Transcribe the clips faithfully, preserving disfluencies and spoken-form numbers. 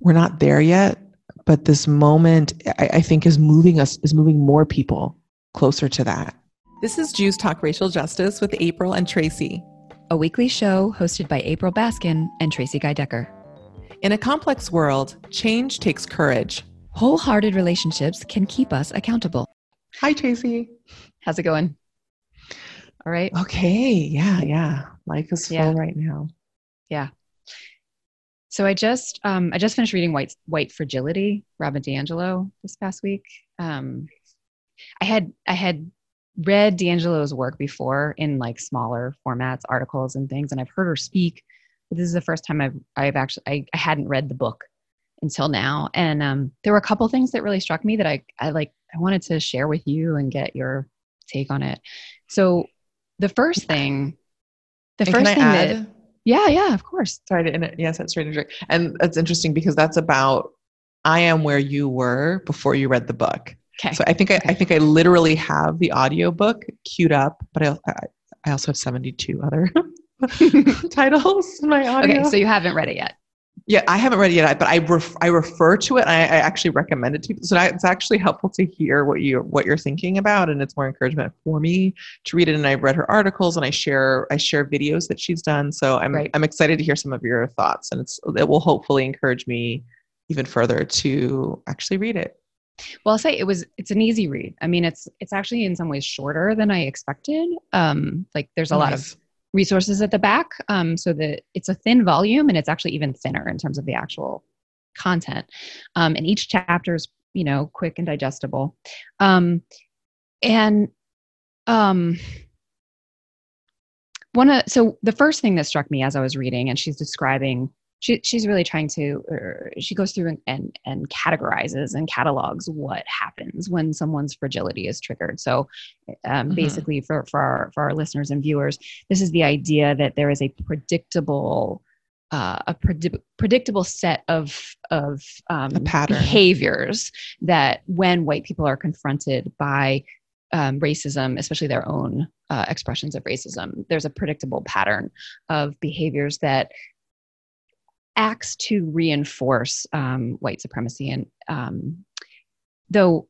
we're not there yet, but this moment, I, I think, is moving us, is moving more people closer to that. This is Jews Talk Racial Justice with April and Tracy, a weekly show hosted by April Baskin and Tracy Guy Decker. In a complex world, change takes courage. Wholehearted relationships can keep us accountable. Hi, Tracy. How's it going? All right. Okay. Yeah. Yeah. Life is full yeah. right now. Yeah. So I just, um, I just finished reading White, White Fragility, Robin DiAngelo, this past week. Um, I had, I had read DiAngelo's work before in like smaller formats, articles and things. And I've heard her speak, but this is the first time I've, I've actually, I, I hadn't read the book until now. And, um, there were a couple things that really struck me that I, I like, I wanted to share with you and get your take on it. So the first thing, the and first thing add? that, yeah, yeah, of course. Sorry. To, yes. That's right. And that's interesting because that's about, I am where you were before you read the book. Okay. So I think I, okay. I think I literally have the audiobook queued up, but I, I also have seventy-two other titles in my audio. Okay, so you haven't read it yet. Yeah, I haven't read it yet, but I ref, I refer to it, and I, I actually recommend it to people. So it's actually helpful to hear what you what you're thinking about, and it's more encouragement for me to read it. And I've read her articles, and I share I share videos that she's done. So I'm right. I'm excited to hear some of your thoughts, and it's it will hopefully encourage me even further to actually read it. Well, I'll say it was, it's an easy read. I mean, it's, it's actually in some ways shorter than I expected. Um, like there's a nice. lot of resources at the back. Um, so that it's a thin volume and it's actually even thinner in terms of the actual content. Um, and each chapter is, you know, quick and digestible. Um, and, um, one of, so the first thing that struck me as I was reading, and she's describing She, she's really trying to, or she goes through and, and, and categorizes and catalogs what happens when someone's fragility is triggered. So um, mm-hmm. basically for, for, our, for our listeners and viewers, this is the idea that there is a predictable, uh, a predi- predictable set of, of um, behaviors that when white people are confronted by Um, racism, especially their own uh, expressions of racism, there's a predictable pattern of behaviors that acts to reinforce um, white supremacy. And um, though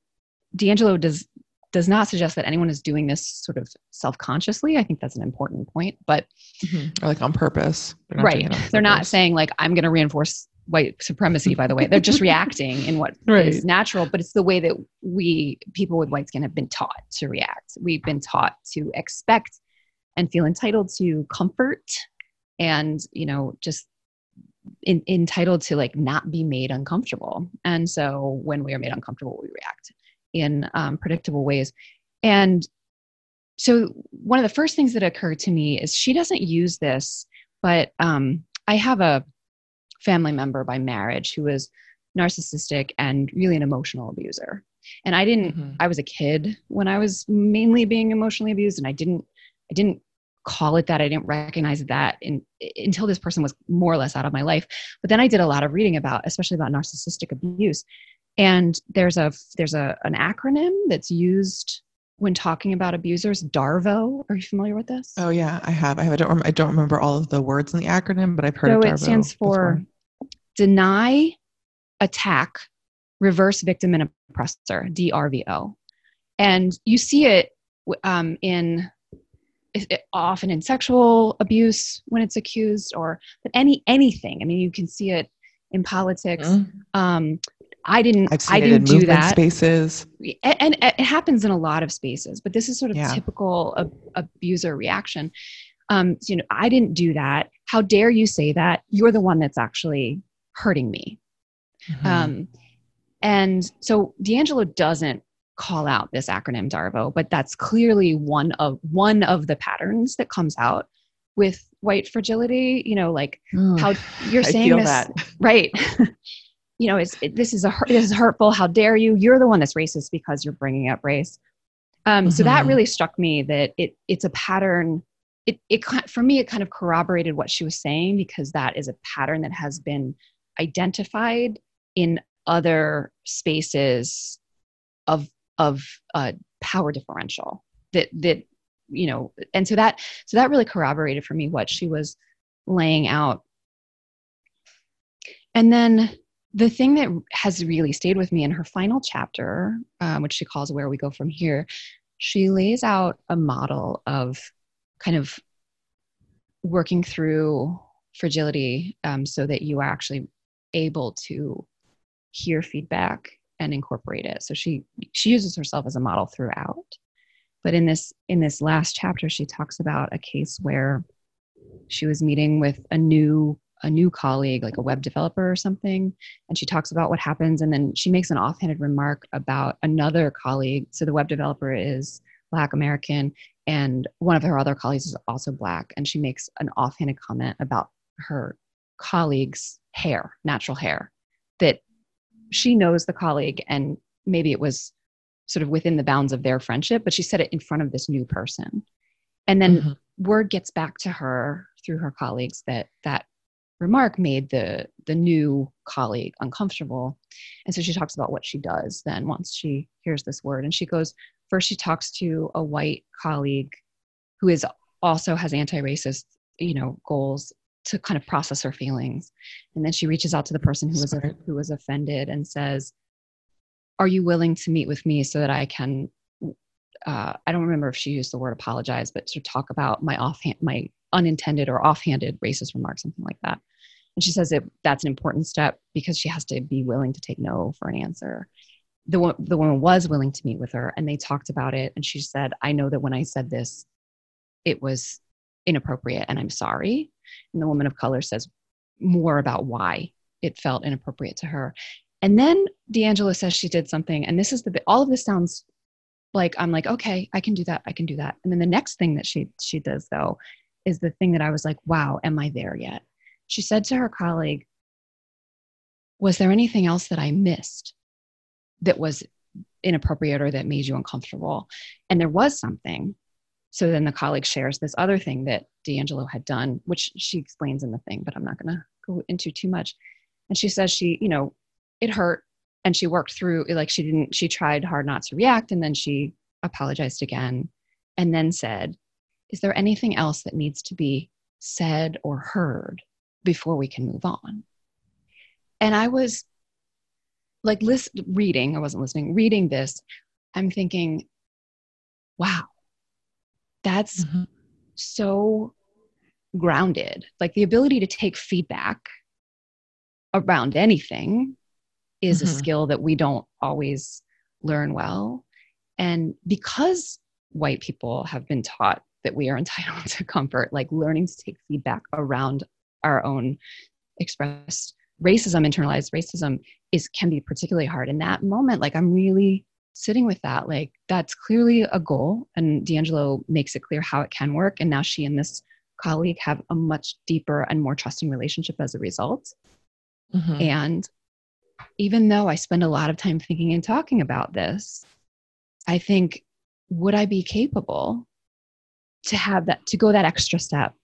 DiAngelo does does not suggest that anyone is doing this sort of self-consciously, I think that's an important point, but mm-hmm. or like on purpose. They're right. On purpose. They're not saying like, I'm going to reinforce white supremacy, by the way. They're just reacting in what right. is natural, but it's the way that we, people with white skin, have been taught to react. We've been taught to expect and feel entitled to comfort and, you know, just In, entitled to like not be made uncomfortable. And so when we are made uncomfortable, we react in um, predictable ways. And so one of the first things that occurred to me is she doesn't use this, but um, I have a family member by marriage who was narcissistic and really an emotional abuser. And I didn't, mm-hmm. I was a kid when I was mainly being emotionally abused, and I didn't, I didn't call it that. I didn't recognize that in, until this person was more or less out of my life. But then I did a lot of reading about, especially about narcissistic abuse. And there's a, there's a, an acronym that's used when talking about abusers, DARVO. Are you familiar with this? Oh yeah, I have. I have. I don't, rem- I don't remember all of the words in the acronym, but I've heard so of DARVO. So it stands for before. Deny, Attack, Reverse Victim and Oppressor, D R V O. And you see it um, in It, often in sexual abuse when it's accused, or but any anything. I mean, you can see it in politics. Mm-hmm. Um, I didn't. I've seen I didn't it in do that. Spaces, and, and it happens in a lot of spaces. But this is sort of yeah. typical ab- abuser reaction. Um, so, you know, I didn't do that. How dare you say that? You're the one that's actually hurting me. Mm-hmm. Um, and so DiAngelo doesn't call out this acronym DARVO, but that's clearly one of one of the patterns that comes out with white fragility. You know, like mm, how you're I saying this, that. right? You know, it's it, this is a this is hurtful. How dare you? You're the one that's racist because you're bringing up race. Um, mm-hmm. So that really struck me that it it's a pattern. It it for me it kind of corroborated what she was saying, because that is a pattern that has been identified in other spaces of of uh, power differential that, that, you know, and so that, so that really corroborated for me what she was laying out. And then the thing that has really stayed with me in her final chapter, um, which she calls Where We Go From Here, she lays out a model of kind of working through fragility um, so that you are actually able to hear feedback and incorporate it. So she she uses herself as a model throughout. But in this in this last chapter, she talks about a case where she was meeting with a new a new colleague, like a web developer or something, and she talks about what happens, and then she makes an offhanded remark about another colleague. So the web developer is Black American, and one of her other colleagues is also Black, and she makes an offhanded comment about her colleague's hair, natural hair, that she knows the colleague, and maybe it was sort of within the bounds of their friendship, but she said it in front of this new person. And then mm-hmm. word gets back to her through her colleagues that that remark made the the new colleague uncomfortable. And so she talks about what she does then once she hears this word. And she goes, first she talks to a white colleague who is also has anti-racist, you know, goals, to kind of process her feelings. And then she reaches out to the person who was a, who was offended and says, are you willing to meet with me so that I can, uh, I don't remember if she used the word apologize, but to talk about my offhand, my unintended or offhanded racist remarks, something like that. And she says that that's an important step because she has to be willing to take no for an answer. The, the woman was willing to meet with her, and they talked about it. And she said, I know that when I said this, it was inappropriate and I'm sorry. And the woman of color says more about why it felt inappropriate to her. And then DiAngelo says she did something. And this is the bit, all of this sounds like, I'm like, okay, I can do that. I can do that. And then the next thing that she, she does though, is the thing that I was like, wow, am I there yet? She said to her colleague, was there anything else that I missed that was inappropriate or that made you uncomfortable? And there was something. So then the colleague shares this other thing that DiAngelo had done, which she explains in the thing, but I'm not going to go into too much. And she says she, you know, it hurt, and she worked through it. Like she didn't, she tried hard not to react, and then she apologized again and then said, is there anything else that needs to be said or heard before we can move on? And I was like, list, reading, I wasn't listening, reading this, I'm thinking, wow. That's mm-hmm. so grounded. Like the ability to take feedback around anything is mm-hmm. a skill that we don't always learn well. And because white people have been taught that we are entitled to comfort, like learning to take feedback around our own expressed racism, internalized racism is, can be particularly hard in that moment. Like I'm really sitting with that, like that's clearly a goal, and DiAngelo makes it clear how it can work. And now she and this colleague have a much deeper and more trusting relationship as a result. Mm-hmm. And even though I spend a lot of time thinking and talking about this, I think, would I be capable to have that, to go that extra step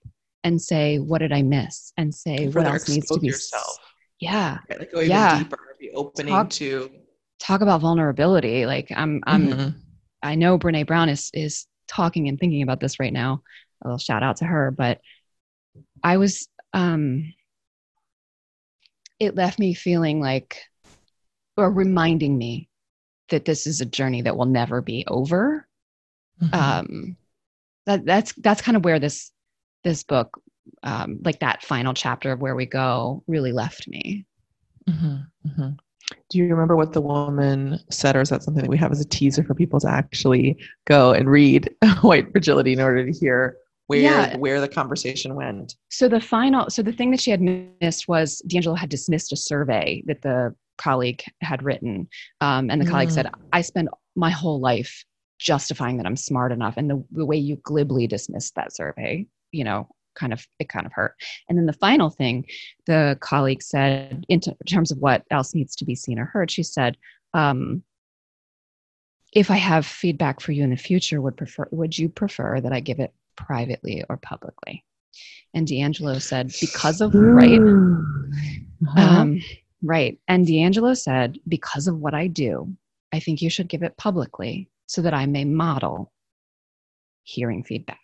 and say, what did I miss? And say, what else needs to be yourself? Yeah. Right, like go even yeah. deeper, be opening Talk- to Talk about vulnerability. Like I'm, I'm, mm-hmm. I know Brené Brown is, is talking and thinking about this right now. A little shout out to her, but I was, um, it left me feeling like, or reminding me that this is a journey that will never be over. Mm-hmm. Um, that that's, that's kind of where this, this book, um, like that final chapter of Where We Go really left me. Mm-hmm. Mm-hmm. Do you remember what the woman said, or is that something that we have as a teaser for people to actually go and read White Fragility in order to hear where yeah. where the conversation went? So the final, so the thing that she had missed was DiAngelo had dismissed a survey that the colleague had written, um, and the mm. colleague said, "I spend my whole life justifying that I'm smart enough," and the, the way you glibly dismissed that survey, you know, kind of, it kind of hurt. And then the final thing the colleague said in t- terms of what else needs to be seen or heard, she said, um, if I have feedback for you in the future, would prefer, would you prefer that I give it privately or publicly? And DiAngelo said, because of, right, um, right. And DiAngelo said, because of what I do, I think you should give it publicly so that I may model hearing feedback.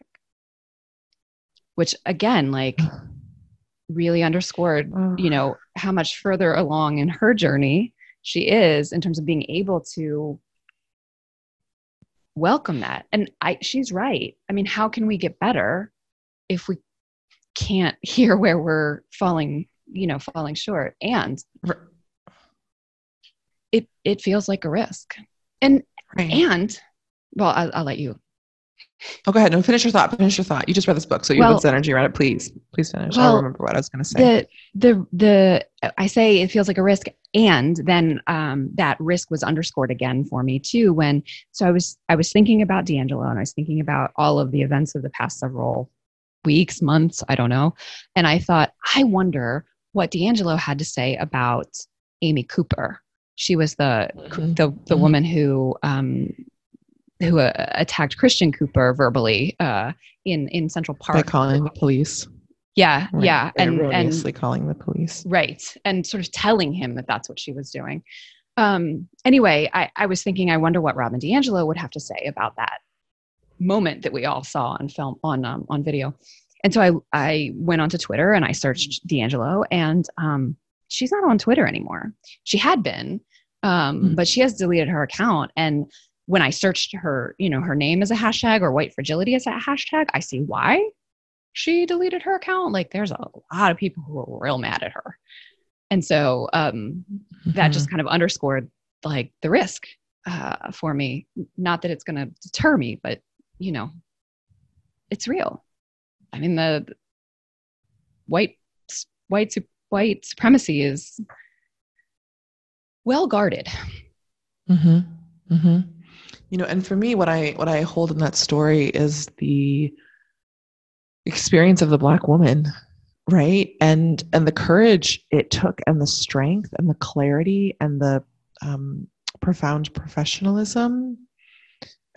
Which again, like really underscored, you know, how much further along in her journey she is in terms of being able to welcome that. And I, she's right. I mean, how can we get better if we can't hear where we're falling, you know, falling short? And it, it feels like a risk. And, right. and well, I'll, I'll let you. Oh, go ahead. No, finish your thought. Finish your thought. You just read this book, so you well, have this energy around it. Please, please finish. Well, I don't remember what I was going to say. The, the, the, I say it feels like a risk. And then um, that risk was underscored again for me too. When, so I was, I was thinking about DiAngelo, and I was thinking about all of the events of the past several weeks, months, I don't know. And I thought, I wonder what DiAngelo had to say about Amy Cooper. She was the, mm-hmm. the, the mm-hmm. woman who, um, who uh, attacked Christian Cooper verbally uh, in, in Central Park. By calling the police. Yeah, right. yeah. And erroneously and, calling the police. Right. And sort of telling him that that's what she was doing. Um, anyway, I, I was thinking, I wonder what Robin DiAngelo would have to say about that moment that we all saw on film, on um, on video. And so I, I went onto Twitter and I searched DiAngelo, and um, she's not on Twitter anymore. She had been, um, mm-hmm. but she has deleted her account. And when I searched her, you know, her name as a hashtag or white fragility as a hashtag, I see why she deleted her account. Like, there's a lot of people who are real mad at her. And so um, mm-hmm. that just kind of underscored like the risk uh, for me. Not that it's going to deter me, but you know, it's real. I mean, the, the white, white, white supremacy is well guarded. Mm-hmm. Mm-hmm. You know, and for me, what I what I hold in that story is the experience of the Black woman, right? And and the courage it took, and the strength, and the clarity, and the um, profound professionalism.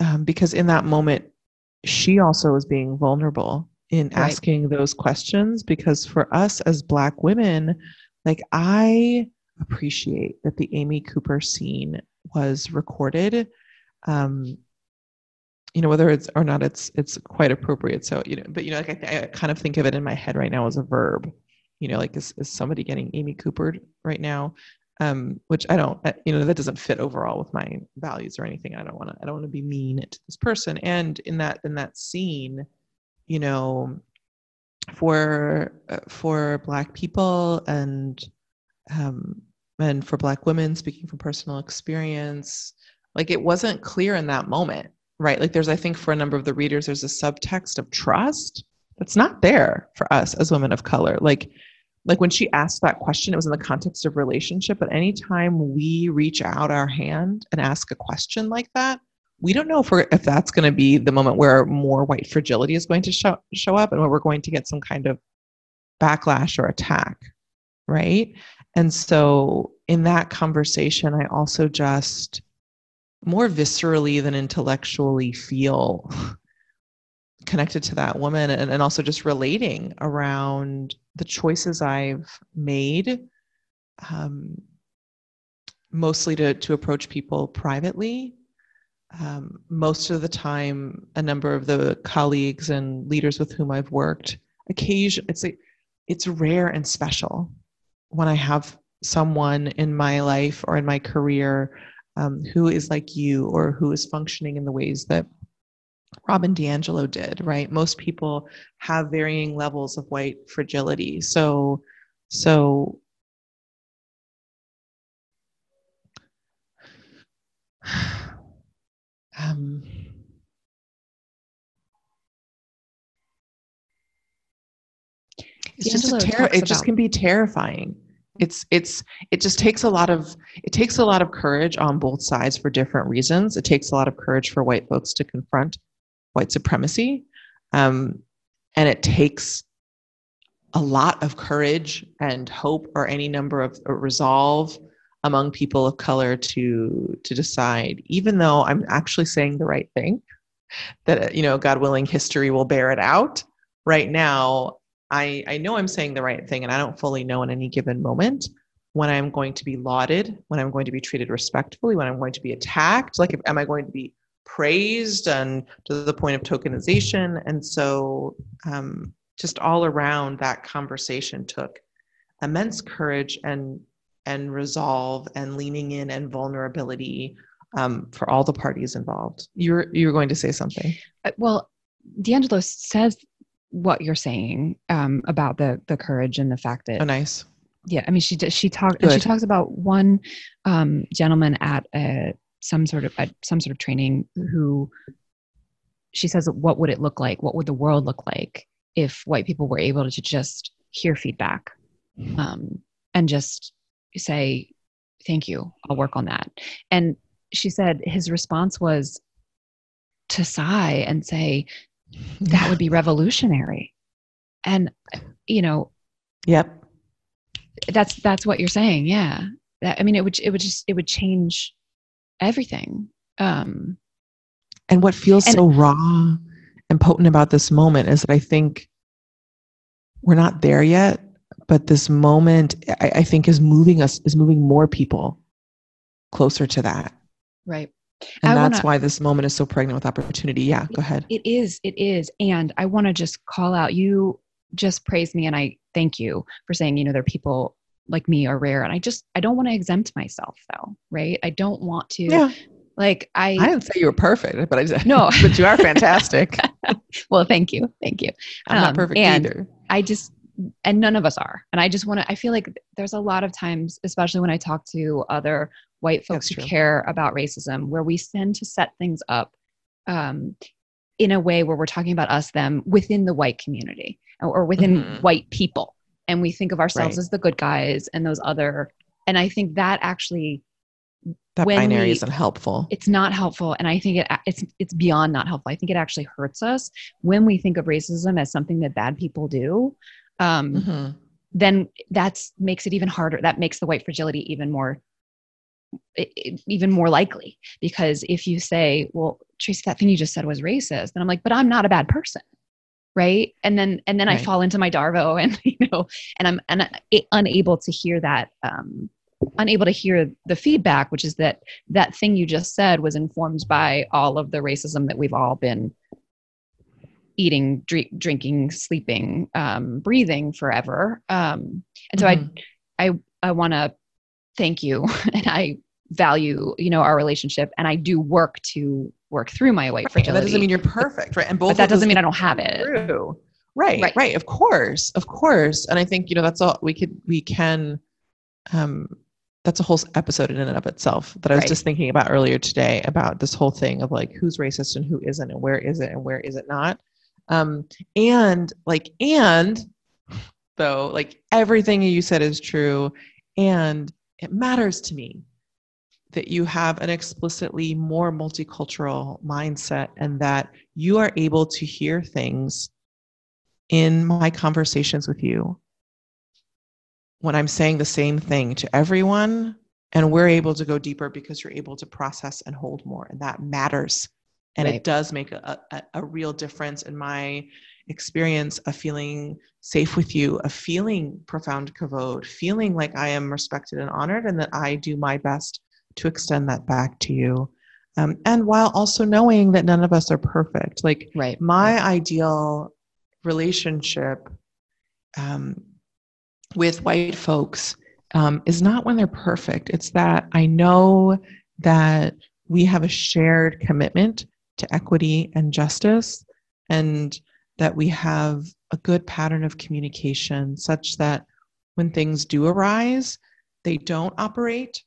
Um, because in that moment, she also was being vulnerable in right. asking those questions. Because for us as Black women, like, I appreciate that the Amy Cooper scene was recorded. Um, you know, whether it's or not, it's, it's quite appropriate. So, you know, but you know, like I, th- I kind of think of it in my head right now as a verb, you know, like is, is somebody getting Amy Cooper'd right now? Um, which I don't, uh, you know, that doesn't fit overall with my values or anything. I don't want to, I don't want to be mean to this person. And in that, in that scene, you know, for, uh, for Black people and, um, and for Black women, speaking from personal experience, like it wasn't clear in that moment, right? Like there's, I think for a number of the readers, there's a subtext of trust that's not there for us as women of color. Like, like when she asked that question, it was in the context of relationship, but anytime we reach out our hand and ask a question like that, we don't know if we're, if that's going to be the moment where more white fragility is going to show, show up and where we're going to get some kind of backlash or attack, right? And so in that conversation, I also just more viscerally than intellectually feel connected to that woman, and, and also just relating around the choices I've made, um, mostly to, to approach people privately. Um, most of the time, a number of the colleagues and leaders with whom I've worked, occasion, it's, a, it's rare and special when I have someone in my life or in my career um, who is like you, or who is functioning in the ways that Robin DiAngelo did, right? Most people have varying levels of white fragility. So, so um, it's just a terror. It just can be terrifying. It's, it's, it just takes a lot of, it takes a lot of courage on both sides for different reasons. It takes a lot of courage for white folks to confront white supremacy. Um, and it takes a lot of courage and hope, or any number of resolve among people of color to, to decide, even though I'm actually saying the right thing, that, you know, God willing, history will bear it out. Right now, I, I know I'm saying the right thing, and I don't fully know in any given moment when I'm going to be lauded, when I'm going to be treated respectfully, when I'm going to be attacked. Like, if, am I going to be praised and to the point of tokenization? And so um, just all around, that conversation took immense courage and and resolve and leaning in and vulnerability um, for all the parties involved. You were, you were going to say something. Well, DiAngelo says what you're saying um, about the the courage and the fact that. Oh, nice. Yeah, I mean, she she talked. She talks about one um, gentleman at a, some sort of at some sort of training who. She says, "What would it look like? What would the world look like if white people were able to just hear feedback um, and just say thank you? I'll work on that." And she said his response was to sigh and say, "That would be revolutionary." And you know, yep. That's that's what you're saying, yeah. That, I mean, it would it would just it would change everything. Um, and what feels and, so raw and potent about this moment is that I think we're not there yet, but this moment I, I think is moving us is moving more people closer to that. Right. And I that's wanna, why this moment is so pregnant with opportunity. Yeah, it, go ahead. It is. It is. And I want to just call out you. Just praise me. And I thank you for saying, you know, there are people like me are rare. And I just, I don't want to exempt myself though. Right. I don't want to yeah. like, I, I didn't say you were perfect, but I just, no, but you are fantastic. Well, thank you. Thank you. I'm um, not perfect and either. I just, and none of us are. And I just want to, I feel like there's a lot of times, especially when I talk to other white folks who care about racism, where we tend to set things up, um, in a way where we're talking about us, them within the white community or within mm-hmm. white people. And we think of ourselves right. as the good guys and those other, and I think that actually, that binary we, isn't helpful. It's not helpful. And I think it, it's, it's beyond not helpful. I think it actually hurts us when we think of racism as something that bad people do. Um, mm-hmm. Then that's makes it even harder. That makes the white fragility even more It, it, even more likely, because if you say, well, Tracy, that thing you just said was racist, then I'm like, but I'm not a bad person. Right. And then, and then right. I fall into my DARVO and, you know, and I'm and I, it, unable to hear that, um, unable to hear the feedback, which is that that thing you just said was informed by all of the racism that we've all been eating, drink, drinking, sleeping, um, breathing forever. Um, and so mm-hmm. I, I, I want to thank you. And I value, you know, our relationship, and I do work to work through my white right. fragility. That doesn't mean you're perfect. Right. And both, but that doesn't mean I don't have it. Through. Right, right. Right. Of course. Of course. And I think, you know, that's all we could, we can, um, that's a whole episode in and of itself that I was right. just thinking about earlier today about this whole thing of like, who's racist and who isn't, and where is it and where is it not? Um, and like, and though, like everything you said is true. And it matters to me that you have an explicitly more multicultural mindset and that you are able to hear things in my conversations with you when I'm saying the same thing to everyone, and we're able to go deeper because you're able to process and hold more, and that matters. And right. it does make a, a, a real difference in my experience of feeling safe with you, of feeling profound kavod, feeling like I am respected and honored, and that I do my best to extend that back to you. Um, and while also knowing that none of us are perfect, like right. my right. ideal relationship um, with white folks um, is not when they're perfect. It's that I know that we have a shared commitment to equity and justice, and that we have a good pattern of communication such that when things do arise, they don't operate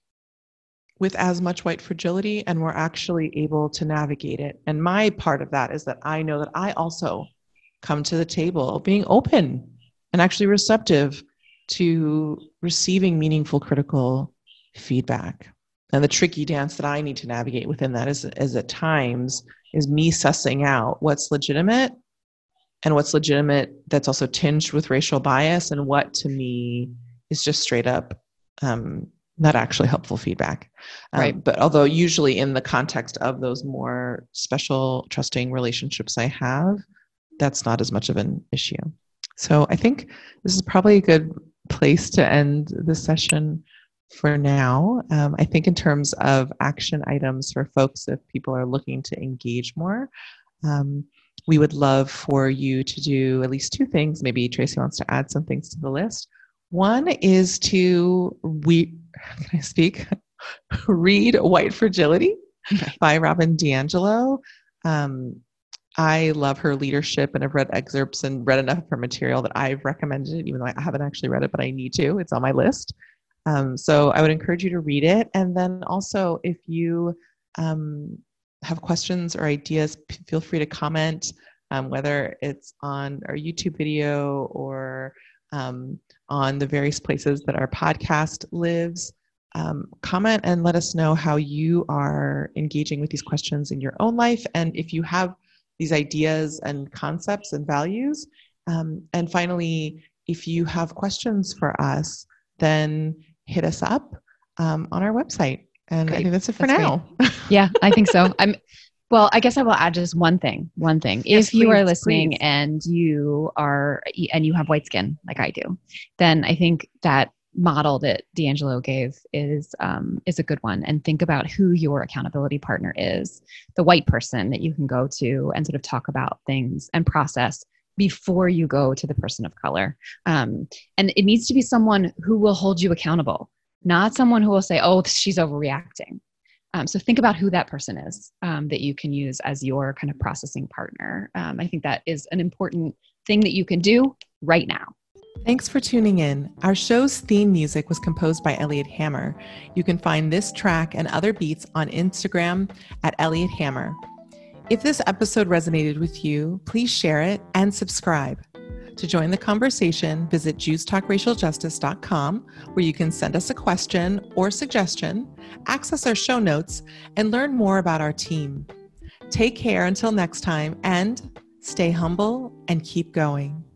with as much white fragility, and we're actually able to navigate it. And my part of that is that I know that I also come to the table being open and actually receptive to receiving meaningful, critical feedback. And the tricky dance that I need to navigate within that is, is at times is me sussing out what's legitimate and what's legitimate that's also tinged with racial bias, and what to me is just straight up um, not actually helpful feedback. Um, right. But although usually in the context of those more special, trusting relationships I have, that's not as much of an issue. So I think this is probably a good place to end the session for now. Um, I think in terms of action items for folks, if people are looking to engage more, um, we would love for you to do at least two things. Maybe Tracy wants to add some things to the list. One is to we can I speak? read White Fragility by Robin DiAngelo. Um, I love her leadership, and I've read excerpts and read enough of her material that I've recommended it, even though I haven't actually read it, but I need to. It's on my list. Um, so I would encourage you to read it. And then also, if you um, have questions or ideas, p- feel free to comment, um, whether it's on our YouTube video or um, on the various places that our podcast lives. Um, comment and let us know how you are engaging with these questions in your own life. And if you have these ideas and concepts and values. Um, and finally, if you have questions for us, then hit us up um, on our website. And great. I think that's it for that's now. Great. Yeah, I think so. I'm, well, I guess I will add just one thing, one thing. Yes, if please, you are listening please. and you are, and you have white skin like I do, then I think that model that DiAngelo gave is, um, is a good one. And think about who your accountability partner is, the white person that you can go to and sort of talk about things and process before you go to the person of color. Um, and it needs to be someone who will hold you accountable, not someone who will say, oh, she's overreacting. Um, so think about who that person is um, that you can use as your kind of processing partner. Um, I think that is an important thing that you can do right now. Thanks for tuning in. Our show's theme music was composed by Elliot Hammer. You can find this track and other beats on Instagram at Elliot Hammer. If this episode resonated with you, please share it and subscribe. To join the conversation, visit Jews Talk Racial Justice dot com, where you can send us a question or suggestion, access our show notes, and learn more about our team. Take care until next time, and stay humble and keep going.